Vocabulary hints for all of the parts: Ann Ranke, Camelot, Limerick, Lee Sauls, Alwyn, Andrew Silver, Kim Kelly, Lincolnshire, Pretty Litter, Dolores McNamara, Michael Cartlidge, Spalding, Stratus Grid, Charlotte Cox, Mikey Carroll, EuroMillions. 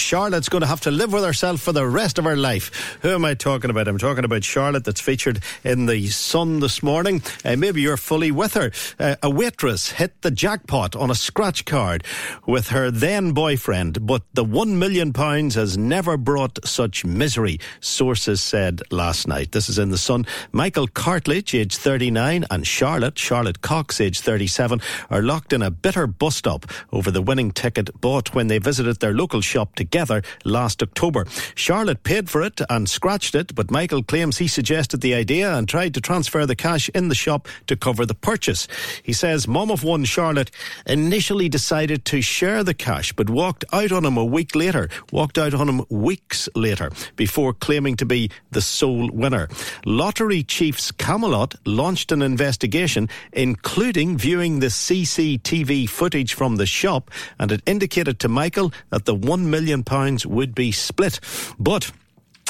Charlotte's going to have to live with herself for the rest of her life. Who am I talking about? I'm talking about Charlotte, that's featured in The Sun this morning. Maybe you're fully with her. A waitress hit the jackpot on a scratch card with her then boyfriend, but the £1 million has never brought such misery, sources said last night. This is in The Sun. Michael Cartlidge, age 39, and Charlotte Cox, age 37, are locked in a bitter bust-up over the winning ticket bought when they visited their local shop together last October. Charlotte paid for it and scratched it, but Michael claims he suggested the idea and tried to transfer the cash in the shop to cover the purchase. He says mom of one, Charlotte, initially decided to share the cash, but walked out on him weeks later before claiming to be the sole winner. Lottery chiefs Camelot launched an investigation, including viewing the CCTV footage from the shop, and it indicated to Michael that the £1 million would be split. But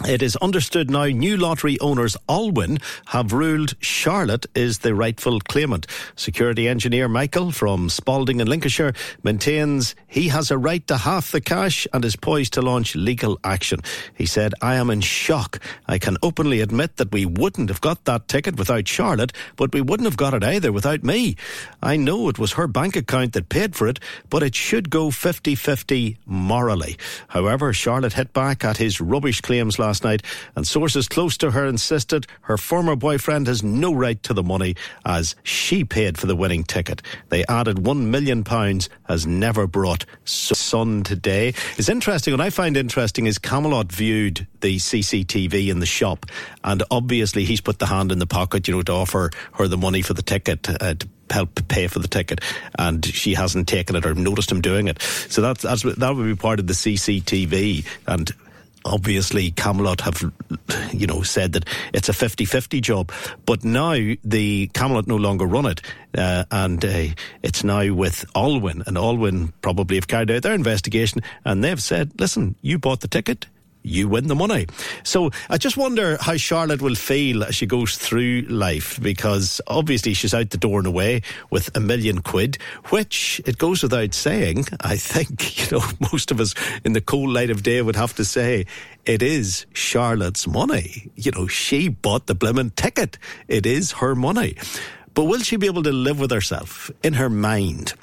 it is understood now new lottery owners Alwyn have ruled Charlotte is the rightful claimant. Security engineer Michael from Spalding in Lincolnshire maintains he has a right to half the cash and is poised to launch legal action. He said, "I am in shock. I can openly admit that we wouldn't have got that ticket without Charlotte, but we wouldn't have got it either without me. I know it was her bank account that paid for it, but it should go 50-50 morally." However, Charlotte hit back at his rubbish claims last night, and sources close to her insisted her former boyfriend has no right to the money as she paid for the winning ticket. They added £1 million has never brought sun today. It's interesting, what I find interesting is Camelot viewed the CCTV in the shop, and obviously he's put the hand in the pocket, to offer her the money for the ticket, to help pay for the ticket, and she hasn't taken it or noticed him doing it. So that would be part of the CCTV, and obviously Camelot have said that it's a 50-50 job, but now the Camelot no longer run it, and it's now with Alwyn, and Alwyn probably have carried out their investigation and they've said, listen, you bought the ticket, you win the money. So I just wonder how Charlotte will feel as she goes through life, because obviously she's out the door and away with £1 million, which, it goes without saying, I think, most of us in the cold light of day would have to say it is Charlotte's money. She bought the blimmin' ticket. It is her money. But will she be able to live with herself? In her mind,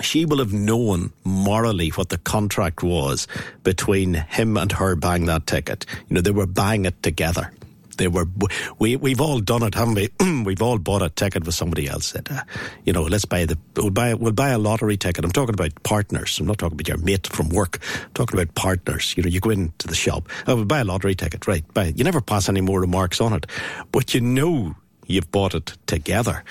she will have known morally what the contract was between him and her buying that ticket. They were buying it together. We've all done it, haven't we? We've all bought a ticket with somebody else. Said, we'll buy a lottery ticket. I'm talking about partners. I'm not talking about your mate from work. I'm talking about partners. You go into the shop. Oh, we'll buy a lottery ticket, right? You never pass any more remarks on it, but you've bought it together.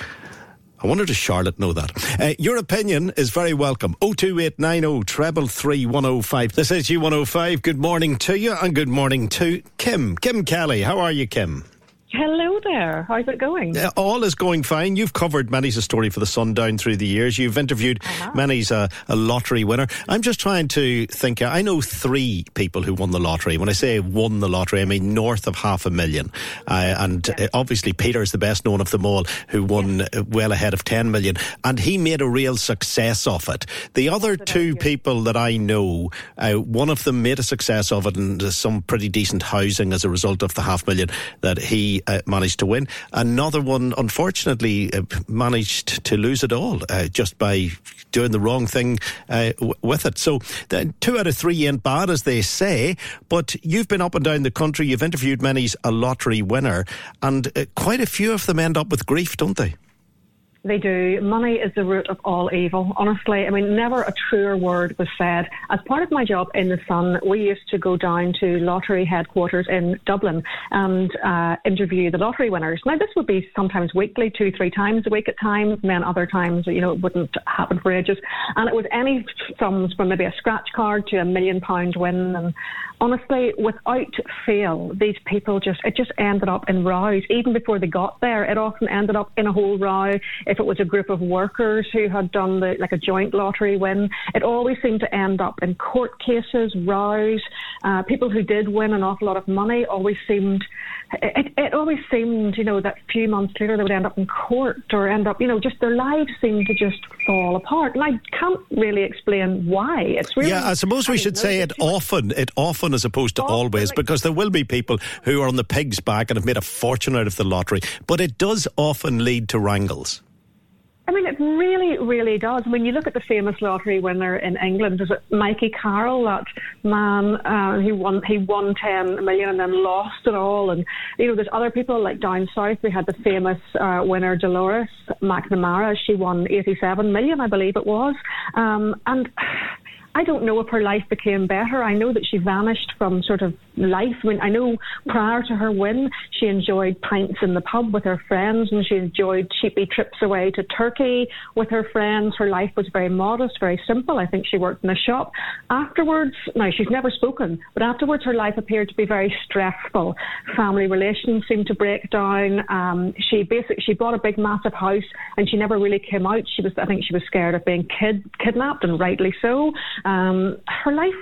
I wonder, does Charlotte know that? Your opinion is very welcome. 02890 333 105. This is U105. Good morning to you, and good morning to Kim. Kim Kelly, how are you, Kim? Hello there. How's it going? All is going fine. You've covered many's a story for the Sun down through the years. You've interviewed many's a lottery winner. I'm just trying to think. I know three people who won the lottery. When I say won the lottery, I mean north of $500,000. Obviously Peter's the best known of them all, who won well ahead of $10 million. And he made a real success of it. The other two people that I know, one of them made a success of it and some pretty decent housing as a result of the $500,000 that he managed to win. Another one, unfortunately, managed to lose it all just by doing the wrong thing with it. So 2 out of 3 ain't bad, as they say, but you've been up and down the country, you've interviewed many's a lottery winner, and quite a few of them end up with grief, don't they? They do. Money is the root of all evil, honestly. I mean, never a truer word was said. As part of my job in the Sun, we used to go down to lottery headquarters in Dublin and interview the lottery winners. Now, this would be sometimes weekly, 2-3 times a week at times, and then other times, it wouldn't happen for ages. And it was any sums from maybe a scratch card to £1 million win. And honestly, without fail, these people it just ended up in rows. Even before they got there, it often ended up in a whole row. If if it was a group of workers who had done a joint lottery win, it always seemed to end up in court cases, rows. People who did win an awful lot of money always seemed that a few months later they would end up in court or end up, just their lives seemed to just fall apart. And I can't really explain why. It's really, yeah, I suppose we should say it often as opposed to always, because there will be people who are on the pig's back and have made a fortune out of the lottery, but it does often lead to wrangles. I mean, it really, really does. When you look at the famous lottery winner in England, is it Mikey Carroll, that man who won 10 million and then lost it all? And, there's other people like down south. We had the famous winner, Dolores McNamara. She won 87 million, I believe it was. And I don't know if her life became better. I know that she vanished from sort of life. I mean, I know prior to her win, she enjoyed pints in the pub with her friends, and she enjoyed cheapy trips away to Turkey with her friends. Her life was very modest, very simple. I think she worked in a shop. Afterwards, now she's never spoken, but afterwards her life appeared to be very stressful. Family relations seemed to break down. She bought a big, massive house, and she never really came out. I think she was scared of being kidnapped, and rightly so. Her life,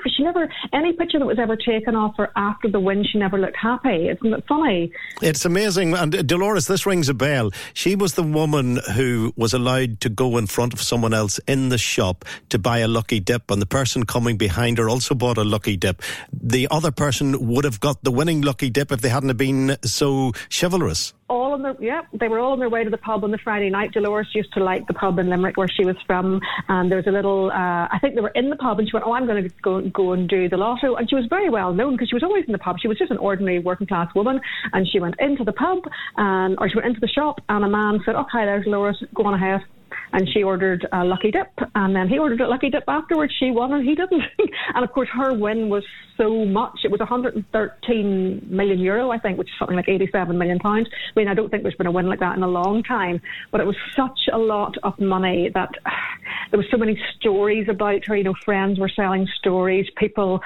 any picture that was ever taken of her after the win, she never looked happy. Isn't it funny? It's amazing. And Dolores, this rings a bell. She was the woman who was allowed to go in front of someone else in the shop to buy a lucky dip, and the person coming behind her also bought a lucky dip. The other person would have got the winning lucky dip if they hadn't been so chivalrous. They were all on their way to the pub on the Friday night. Dolores used to like the pub in Limerick where she was from, and there was a little, I think they were in the pub, and she went, I'm going to go and do the lotto. And she was very well known because she was always in the pub. She was just an ordinary working class woman, and she went into the pub, or she went into the shop, and a man said, oh, hi there, Dolores, go on ahead. And she ordered a lucky dip, and then he ordered a lucky dip afterwards. She won and he didn't. And of course her win was so much. It was €113 million, I think, which is something like £87 million. I mean, I don't think there's been a win like that in a long time, but it was such a lot of money that there were so many stories about her. Friends were selling stories. People,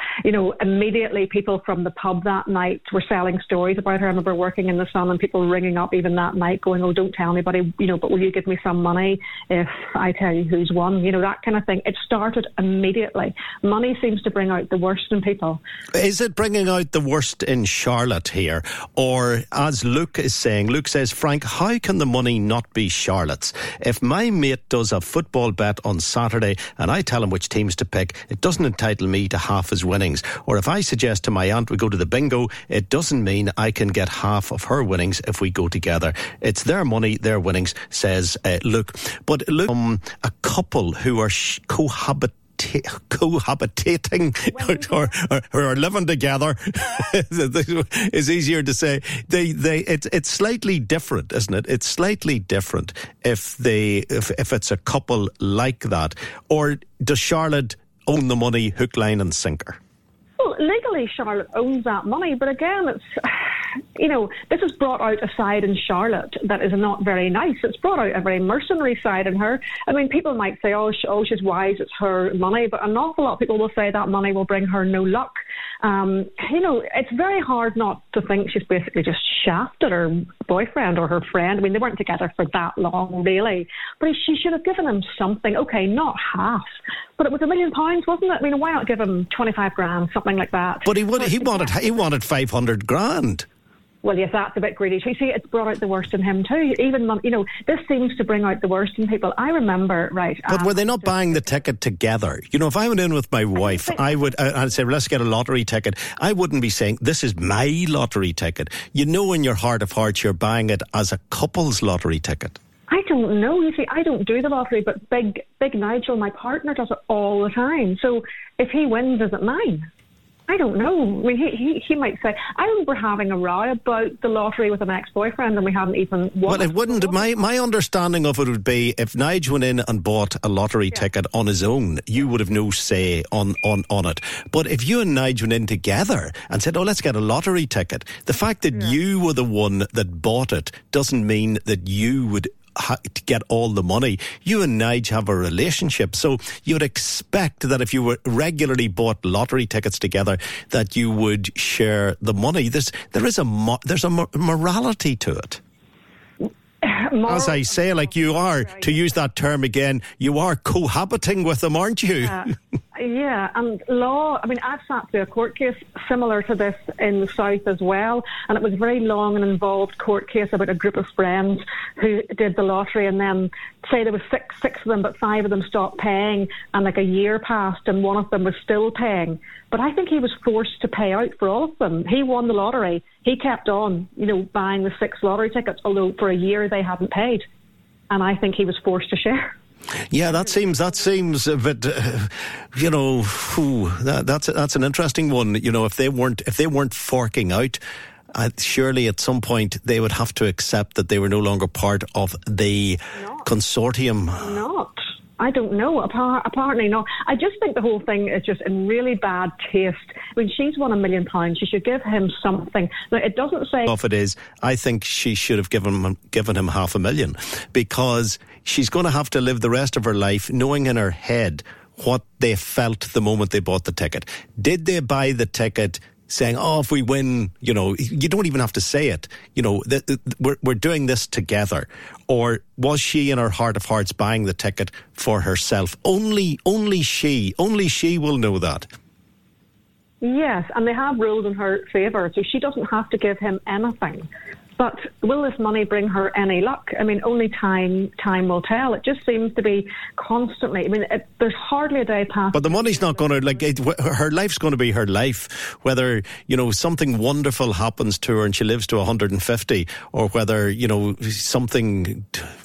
immediately people from the pub that night were selling stories about her. I remember working in the Sun and people ringing up even that night going, oh, don't tell anybody, but will you give me some money if I tell you who's won, that kind of thing. It started immediately. Money seems to bring out the worst in people. Is it bringing out the worst in Charlotte here? Or, as Luke says, Frank, how can the money not be Charlotte's? If my mate does a football bet on Saturday and I tell him which teams to pick, it doesn't entitle me to half his winnings. Or if I suggest to my aunt we go to the bingo, it doesn't mean I can get half of her winnings if we go together. It's their money, their winnings, says Luke. But look, a couple who are cohabitating or living together is easier to say. It's slightly different, isn't it? It's slightly different if it's a couple like that. Or does Charlotte own the money hook, line and sinker? Well, legally Charlotte owns that money, but again, it's... this has brought out a side in Charlotte that is not very nice. It's brought out a very mercenary side in her. I mean, people might say, oh, she's wise, it's her money, but an awful lot of people will say that money will bring her no luck. It's very hard not to think she's basically just shafted her boyfriend or her friend. I mean, they weren't together for that long, really. But she should have given him something. Okay, not half. But it was £1 million, wasn't it? I mean, why not give him 25 grand, something like that? But he wanted 500 grand. Well, yes, that's a bit greedy. So you see, it's brought out the worst in him too. Even, this seems to bring out the worst in people. I remember, right. But were they not buying the ticket together? If I went in with my wife, I'd say, let's get a lottery ticket. I wouldn't be saying, this is my lottery ticket. In your heart of hearts, you're buying it as a couple's lottery ticket. I don't know. You see, I don't do the lottery, but big Nigel, my partner, does it all the time. So if he wins, is it mine? I don't know. I mean, he might say, I remember having a row about the lottery with an ex-boyfriend and we hadn't even won. Well, it wouldn't. My understanding of it would be if Nige went in and bought a lottery ticket on his own, you would have no say on it. But if you and Nige went in together and said, oh, let's get a lottery ticket, the fact that you were the one that bought it doesn't mean that you would to get all the money. You and Nige have a relationship, so you'd expect that if you were regularly bought lottery tickets together that you would share the money. There's a morality to it. As I say, like you are, to use that term again, you are cohabiting with them, aren't you? Yeah, and law, I mean, I've sat through a court case similar to this in the South as well, and it was a very long and involved court case about a group of friends who did the lottery, and then say there were six of them, but five of them stopped paying, and like a year passed and one of them was still paying. But I think he was forced to pay out for all of them. He won the lottery. He kept on, you know, buying the six lottery tickets, although for a year they hadn't paid. And I think he was forced to share. Yeah, that seems a bit, you know, that's an interesting one. You know, if they weren't forking out, surely at some point they would have to accept that they were no longer part of the consortium. Not. I don't know. Apparently not. I just think the whole thing is just in really bad taste. I mean, she's won £1 million. She should give him something. Now, it doesn't say... Off it is. I think she should have given him £500,000 because she's going to have to live the rest of her life knowing in her head what they felt the moment they bought the ticket. Did they buy the ticket saying, oh, if we win, you know, you don't even have to say it, you know, we're doing this together? Or was she in her heart of hearts buying the ticket for herself? Only she will know that. Yes, and they have ruled in her favour, so she doesn't have to give him anything. But will this money bring her any luck? I mean, only time will tell. It just seems to be constantly... I mean, there's hardly a day past... But the money's not going to... like her life's going to be her life. Whether, you know, something wonderful happens to her and she lives to 150, or whether, you know, something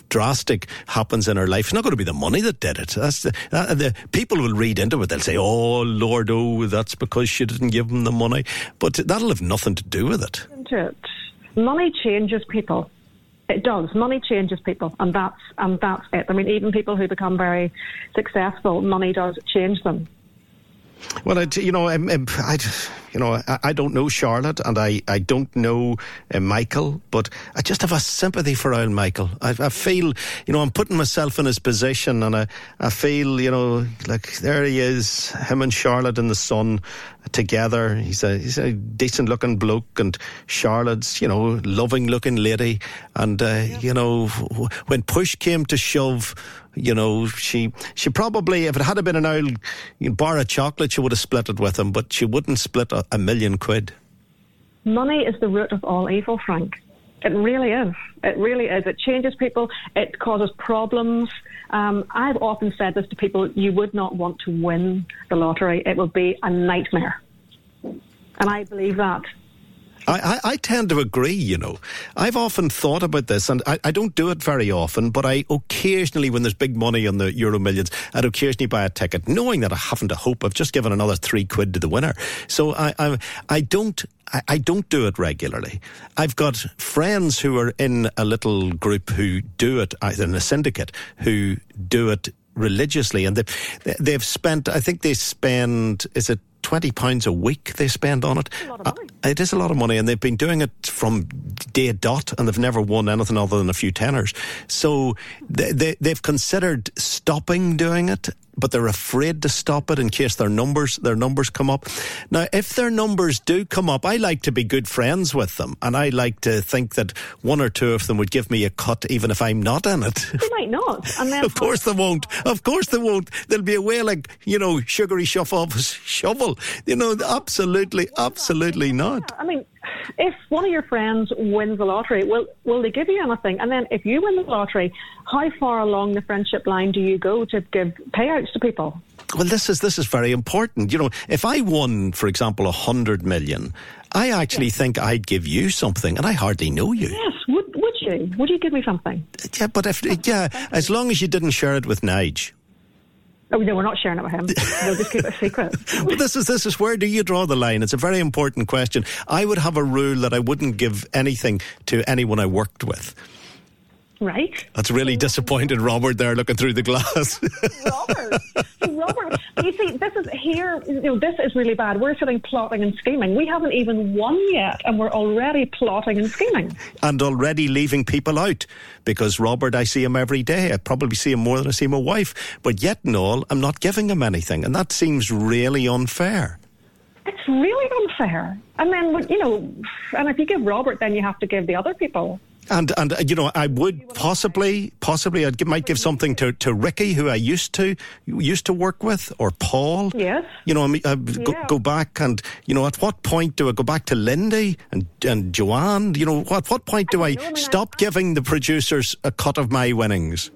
drastic happens in her life, it's not going to be the money that did it. That's the people will read into it. They'll say, oh, Lord, oh, that's because she didn't give them the money. But that'll have nothing to do with it. Isn't it? Money changes people. It does. Money changes people, and that's it. I mean, even people who become very successful, money does change them. Well, I don't know Charlotte, and I don't know Michael, but I just have a sympathy for old Michael. I feel, you know, I'm putting myself in his position, and I feel, you know, like there he is, him and Charlotte in the sun together. He's a decent-looking bloke, and Charlotte's, you know, loving-looking lady. And, you know, when push came to shove, you know, she probably, if it had been an old bar of chocolate, she would have split it with him, but she wouldn't split £1 million. Money is the root of all evil, Frank. It really is. It really is. It changes people. It causes problems. I've often said this to people, you would not want to win the lottery. It would be a nightmare. And I believe that. I tend to agree, you know. I've often thought about this, and I don't do it very often, but I occasionally, when there's big money on the EuroMillions, I'd occasionally buy a ticket, knowing that I haven't a hope. I've just given another £3 to the winner. So I don't do it regularly. I've got friends who are in a little group who do it, in a syndicate, who do it religiously, and they've spent, I think they spend, is it £20 a week they spend on it? It is a lot of money, and they've been doing it from day dot, and they've never won anything other than a few tenners. So they've considered stopping doing it, but they're afraid to stop it in case their numbers come up. Now, if their numbers do come up, I like to be good friends with them, and I like to think that one or two of them would give me a cut even if I'm not in it. They might not. And then of course they won't. Of course they won't. There'll be a way like, you know, sugary shovel. You know, absolutely not. Yeah, I mean, if one of your friends wins the lottery, will they give you anything? And then if you win the lottery, how far along the friendship line do you go to give payouts to people? Well, this is very important. You know, if I won, for example, £100 million, I actually think I'd give you something, and I hardly know you. Yes, would you? Would you give me something? Yeah, but as long as you didn't share it with Nige. Oh, no, we're not sharing it with him. We'll just keep it a secret. Well, this is where do you draw the line? It's a very important question. I would have a rule that I wouldn't give anything to anyone I worked with. Right. That's really disappointed Robert there looking through the glass. Robert, you see, this is really bad. We're sitting plotting and scheming. We haven't even won yet, and we're already plotting and scheming. And already leaving people out. Because Robert, I see him every day. I probably see him more than I see my wife. But yet and all, I'm not giving him anything. And that seems really unfair. It's really unfair. And then, you know, and if you give Robert, then you have to give the other people. And you know, I would possibly, I might give something to Ricky, who I used to work with, or Paul. Yes. You know, I go back, and you know, at what point do I go back to Lindy and Joanne? You know, at what point do I stop giving the producers a cut of my winnings?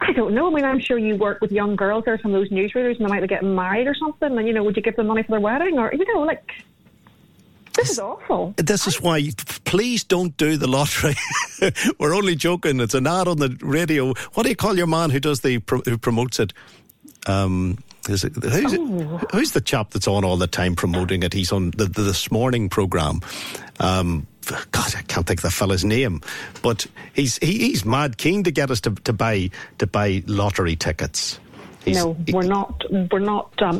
I don't know. I mean, I'm sure you work with young girls or some of those newsreaders, and they might be getting married or something. And you know, would you give them money for their wedding, or you know, like. This is awful. This is why, please don't do the lottery. We're only joking. It's an ad on the radio. What do you call your man who promotes it? Who's the chap that's on all the time promoting it? He's on the This Morning programme. God, I can't think of the fella's name, but he's mad keen to get us to buy lottery tickets. No, we're not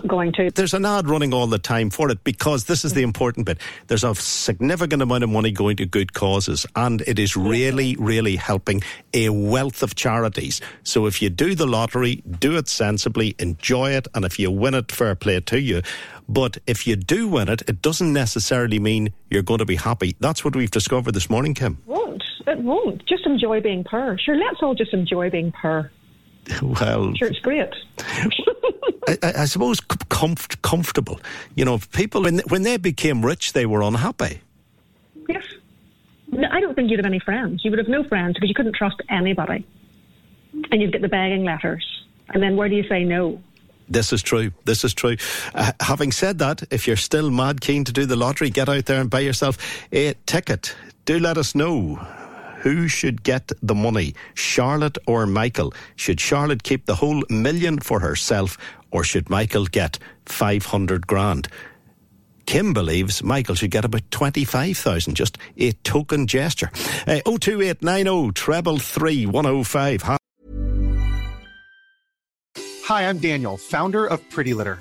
going to. There's an ad running all the time for it, because this is the important bit. There's a significant amount of money going to good causes, and it is really, really helping a wealth of charities. So if you do the lottery, do it sensibly, enjoy it, and if you win it, fair play to you. But if you do win it, it doesn't necessarily mean you're going to be happy. That's what we've discovered this morning, Kim. It won't. Just enjoy being poor. Sure, let's all just enjoy being poor. Well, sure, it's great. I suppose comfortable. You know, people, when they became rich, they were unhappy. Yes. No, I don't think you'd have any friends. You would have no friends because you couldn't trust anybody. And you'd get the begging letters. And then where do you say no? This is true. Having said that, if you're still mad keen to do the lottery, get out there and buy yourself a ticket. Do let us know. Who should get the money, Charlotte or Michael? Should Charlotte keep the whole million for herself, or should Michael get 500 grand? Kim believes Michael should get about 25,000, just a token gesture. 02890 333 105. Hi, I'm Daniel, founder of Pretty Litter.